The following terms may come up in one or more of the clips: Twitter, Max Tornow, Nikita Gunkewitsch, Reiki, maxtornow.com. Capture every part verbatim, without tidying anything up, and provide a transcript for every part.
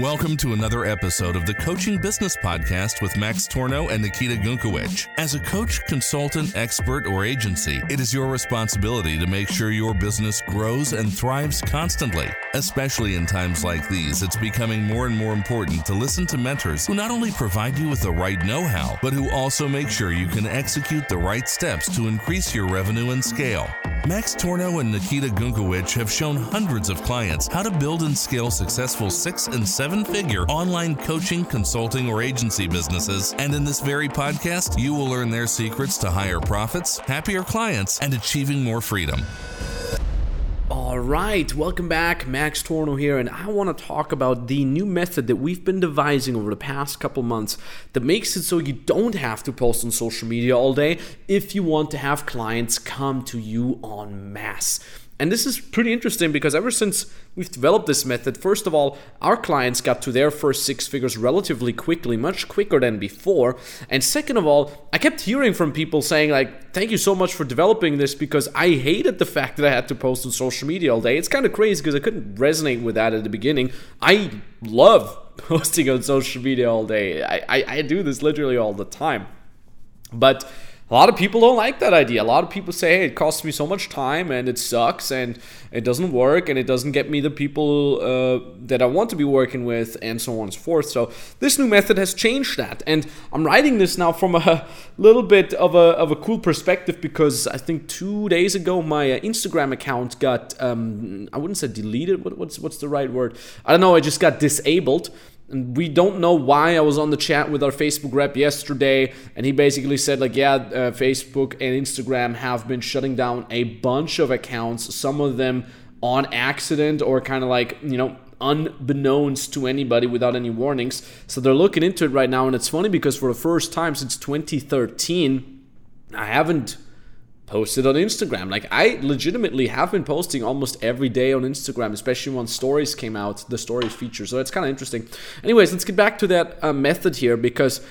Welcome to another episode of the Coaching Business Podcast with Max Tornow and Nikita Gunkewitsch. As a coach, consultant, expert, or agency, it is your responsibility to make sure your business grows and thrives constantly. Especially in times like these, it's becoming more and more important to listen to mentors who not only provide you with the right know-how, but who also make sure you can execute the right steps to increase your revenue and scale. Max Tornow and Nikita Gunkewitsch have shown hundreds of clients how to build and scale successful six- and seven-figure online coaching, consulting, or agency businesses. And in this very podcast, you will learn their secrets to higher profits, happier clients, and achieving more freedom. All right, welcome back. Max Tornow here, and I want to talk about the new method that we've been devising over the past couple months that makes it so you don't have to post on social media all day if you want to have clients come to you en masse. And this is pretty interesting because ever since we've developed this method, first of all, our clients got to their first six figures relatively quickly, much quicker than before. And second of all, I kept hearing from people saying like, thank you so much for developing this because I hated the fact that I had to post on social media all day. It's kind of crazy because I couldn't resonate with that at the beginning. I love posting on social media all day. I, I, I do this literally all the time. But a lot of people don't like that idea. A lot of people say, hey, it costs me so much time and it sucks and it doesn't work and it doesn't get me the people uh, that I want to be working with and so on and so forth. So this new method has changed that. And I'm writing this now from a little bit of a of a cool perspective because I think two days ago my Instagram account got, um, I wouldn't say deleted, what, what's, what's the right word? I don't know, I just got disabled. And we don't know why. I was on the chat with our Facebook rep yesterday, and he basically said like, yeah, uh, Facebook and Instagram have been shutting down a bunch of accounts, some of them on accident or kind of like, you know, unbeknownst to anybody without any warnings. So they're looking into it right now, and it's funny because for the first time since twenty thirteen, I haven't posted on Instagram. Like, I legitimately have been posting almost every day on Instagram, especially when stories came out, the stories feature. So it's kind of interesting. Anyways, let's get back to that uh, method here, because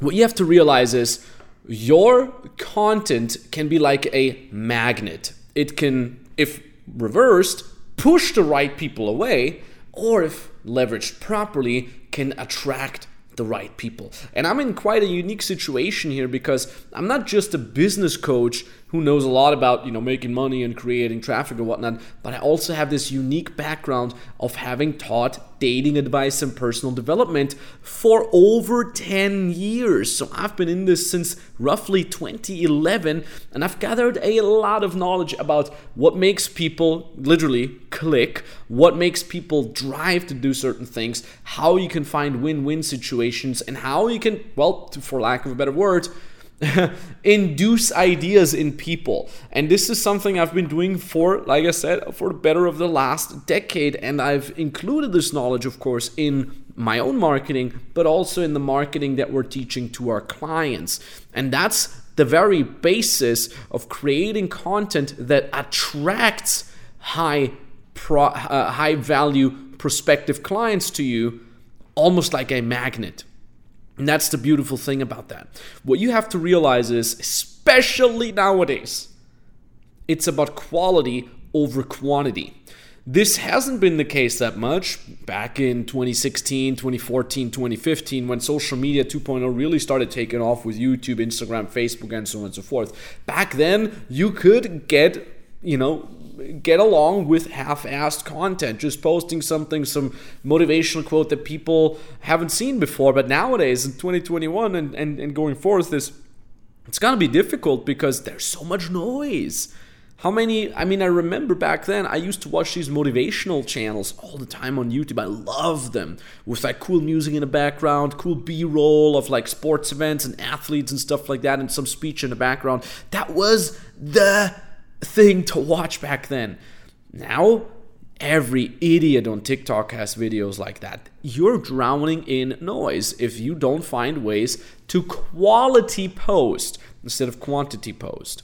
what you have to realize is your content can be like a magnet. It can, if reversed, push the right people away, or if leveraged properly, can attract the right people. And I'm in quite a unique situation here because I'm not just a business coach who knows a lot about, you know, making money and creating traffic and whatnot, but I also have this unique background of having taught dating advice and personal development for over ten years. So I've been in this since roughly twenty eleven, and I've gathered a lot of knowledge about what makes people literally click, what makes people drive to do certain things, how you can find win-win situations, and how you can, well, for lack of a better word, induce ideas in people. And this is something I've been doing for, like I said, for the better of the last decade. And I've included this knowledge, of course, in my own marketing, but also in the marketing that we're teaching to our clients. And that's the very basis of creating content that attracts high pro, uh, high value prospective clients to you, almost like a magnet. And that's the beautiful thing about that. What you have to realize is, especially nowadays, it's about quality over quantity. This hasn't been the case that much back in twenty sixteen, twenty fourteen, twenty fifteen, when social media two point oh really started taking off with YouTube, Instagram, Facebook, and so on and so forth. Back then, you could get, you know, get along with half-assed content, just posting something, some motivational quote that people haven't seen before. But nowadays, in twenty twenty-one and, and, and going forth, this it's going to be difficult because there's so much noise. How many, I mean, I remember back then, I used to watch these motivational channels all the time on YouTube. I loved them with like cool music in the background, cool B-roll of like sports events and athletes and stuff like that, and some speech in the background. That was the thing to watch back then. Now, every idiot on TikTok has videos like that. You're drowning in noise if you don't find ways to quality post instead of quantity post.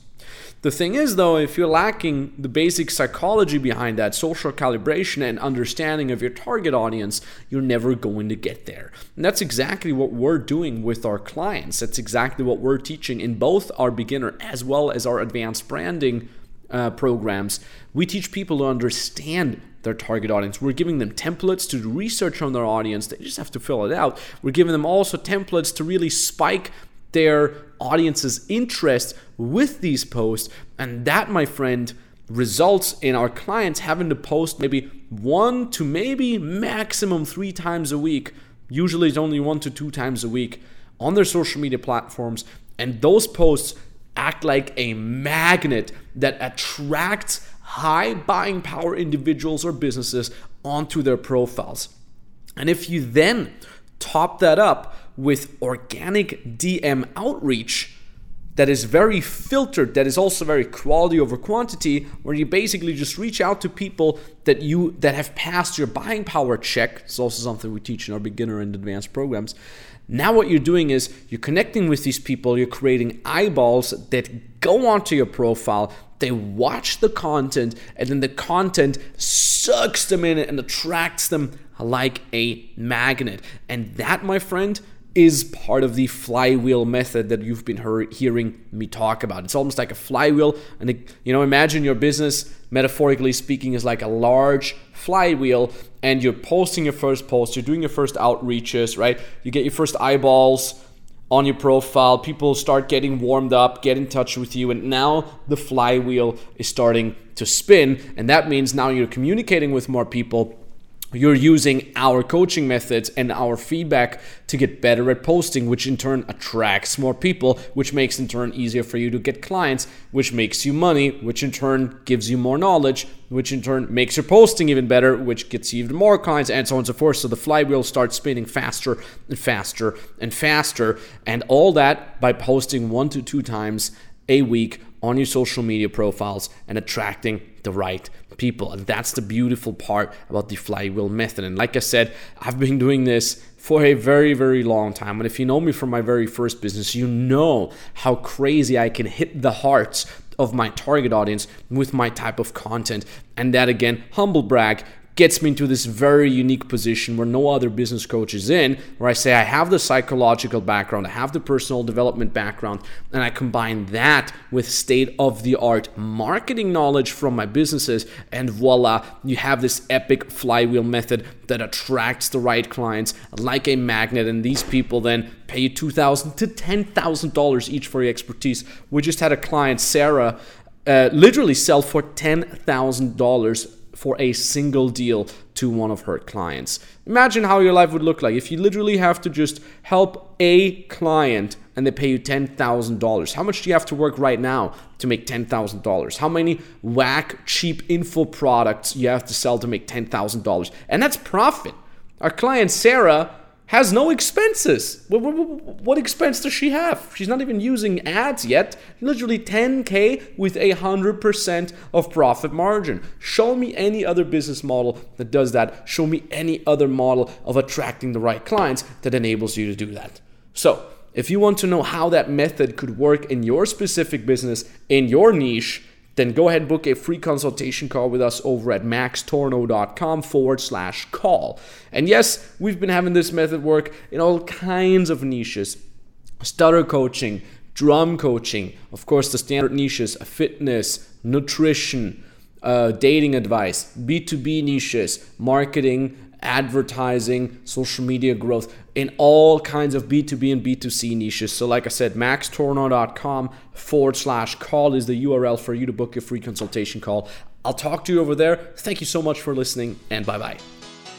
The thing is, though, if you're lacking the basic psychology behind that, social calibration and understanding of your target audience, you're never going to get there. And that's exactly what we're doing with our clients. That's exactly what we're teaching in both our beginner as well as our advanced branding uh, programs. We teach people to understand their target audience. We're giving them templates to do research on their audience. They just have to fill it out. We're giving them also templates to really spike their audience's interest with these posts. And that, my friend, results in our clients having to post maybe one to maybe maximum three times a week. Usually it's only one to two times a week on their social media platforms. And those posts act like a magnet that attracts high buying power individuals or businesses onto their profiles. And if you then top that up with organic D M outreach that is very filtered, that is also very quality over quantity, where you basically just reach out to people that you that have passed your buying power check. It's also something we teach in our beginner and advanced programs. Now what you're doing is you're connecting with these people, you're creating eyeballs that go onto your profile, they watch the content, and then the content sucks them in and attracts them like a magnet. And that, my friend, is part of the flywheel method that you've been heard, hearing me talk about. It's almost like a flywheel, and it, you know, imagine your business, metaphorically speaking, is like a large flywheel, and you're posting your first post, you're doing your first outreaches, right? You get your first eyeballs on your profile, people start getting warmed up, get in touch with you, and now the flywheel is starting to spin, and that means now you're communicating with more people. You're using our coaching methods and our feedback to get better at posting, which in turn attracts more people, which makes in turn easier for you to get clients, which makes you money, which in turn gives you more knowledge, which in turn makes your posting even better, which gets you even more clients, and so on and so forth. So the flywheel starts spinning faster and faster and faster, and all that by posting one to two times a week on your social media profiles and attracting the right people. And that's the beautiful part about the flywheel method. And like I said, I've been doing this for a very, very long time. And if you know me from my very first business, you know how crazy I can hit the hearts of my target audience with my type of content. And that, again, humble brag, gets me into this very unique position where no other business coach is in, where I say I have the psychological background, I have the personal development background, and I combine that with state-of-the-art marketing knowledge from my businesses, and voila, you have this epic flywheel method that attracts the right clients like a magnet, and these people then pay you two thousand dollars to ten thousand dollars each for your expertise. We just had a client, Sarah, uh, literally sell for ten thousand dollars for a single deal to one of her clients. Imagine how your life would look like if you literally have to just help a client and they pay you ten thousand dollars. How much do you have to work right now to make ten thousand dollars? How many whack, cheap info products you have to sell to make ten thousand dollars? And that's profit. Our client, Sarah, has no expenses. What, what, what expense does she have? She's not even using ads yet. Literally ten K with a one hundred percent of profit margin. Show me any other business model that does that. Show me any other model of attracting the right clients that enables you to do that. So if you want to know how that method could work in your specific business, in your niche, then go ahead and book a free consultation call with us over at maxtornow.com forward slash call. And yes, we've been having this method work in all kinds of niches. Stutter coaching, drum coaching, of course the standard niches, fitness, nutrition, uh, dating advice, B two B niches, marketing, advertising, social media growth, in all kinds of B two B and B two C niches. So like I said, maxtornow.com forward slash call is the U R L for you to book your free consultation call. I'll talk to you over there. Thank you so much for listening, and bye-bye.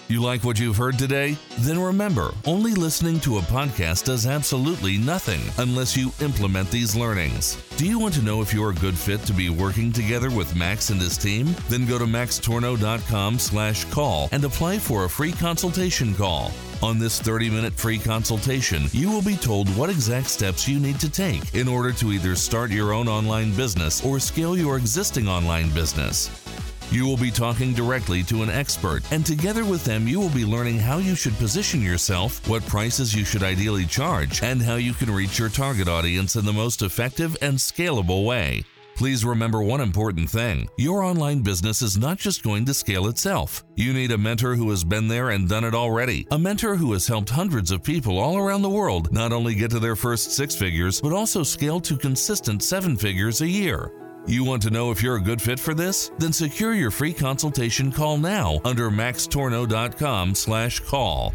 You like what you've heard today? Then remember, only listening to a podcast does absolutely nothing unless you implement these learnings. Do you want to know if you're a good fit to be working together with Max and his team? Then go to maxtornow.com slash call and apply for a free consultation call. On this thirty-minute free consultation, you will be told what exact steps you need to take in order to either start your own online business or scale your existing online business. You will be talking directly to an expert, and together with them you will be learning how you should position yourself, what prices you should ideally charge, and how you can reach your target audience in the most effective and scalable way. Please remember one important thing. Your online business is not just going to scale itself. You need a mentor who has been there and done it already. A mentor who has helped hundreds of people all around the world not only get to their first six figures, but also scale to consistent seven figures a year. You want to know if you're a good fit for this? Then secure your free consultation call now under max tornow dot com slash call.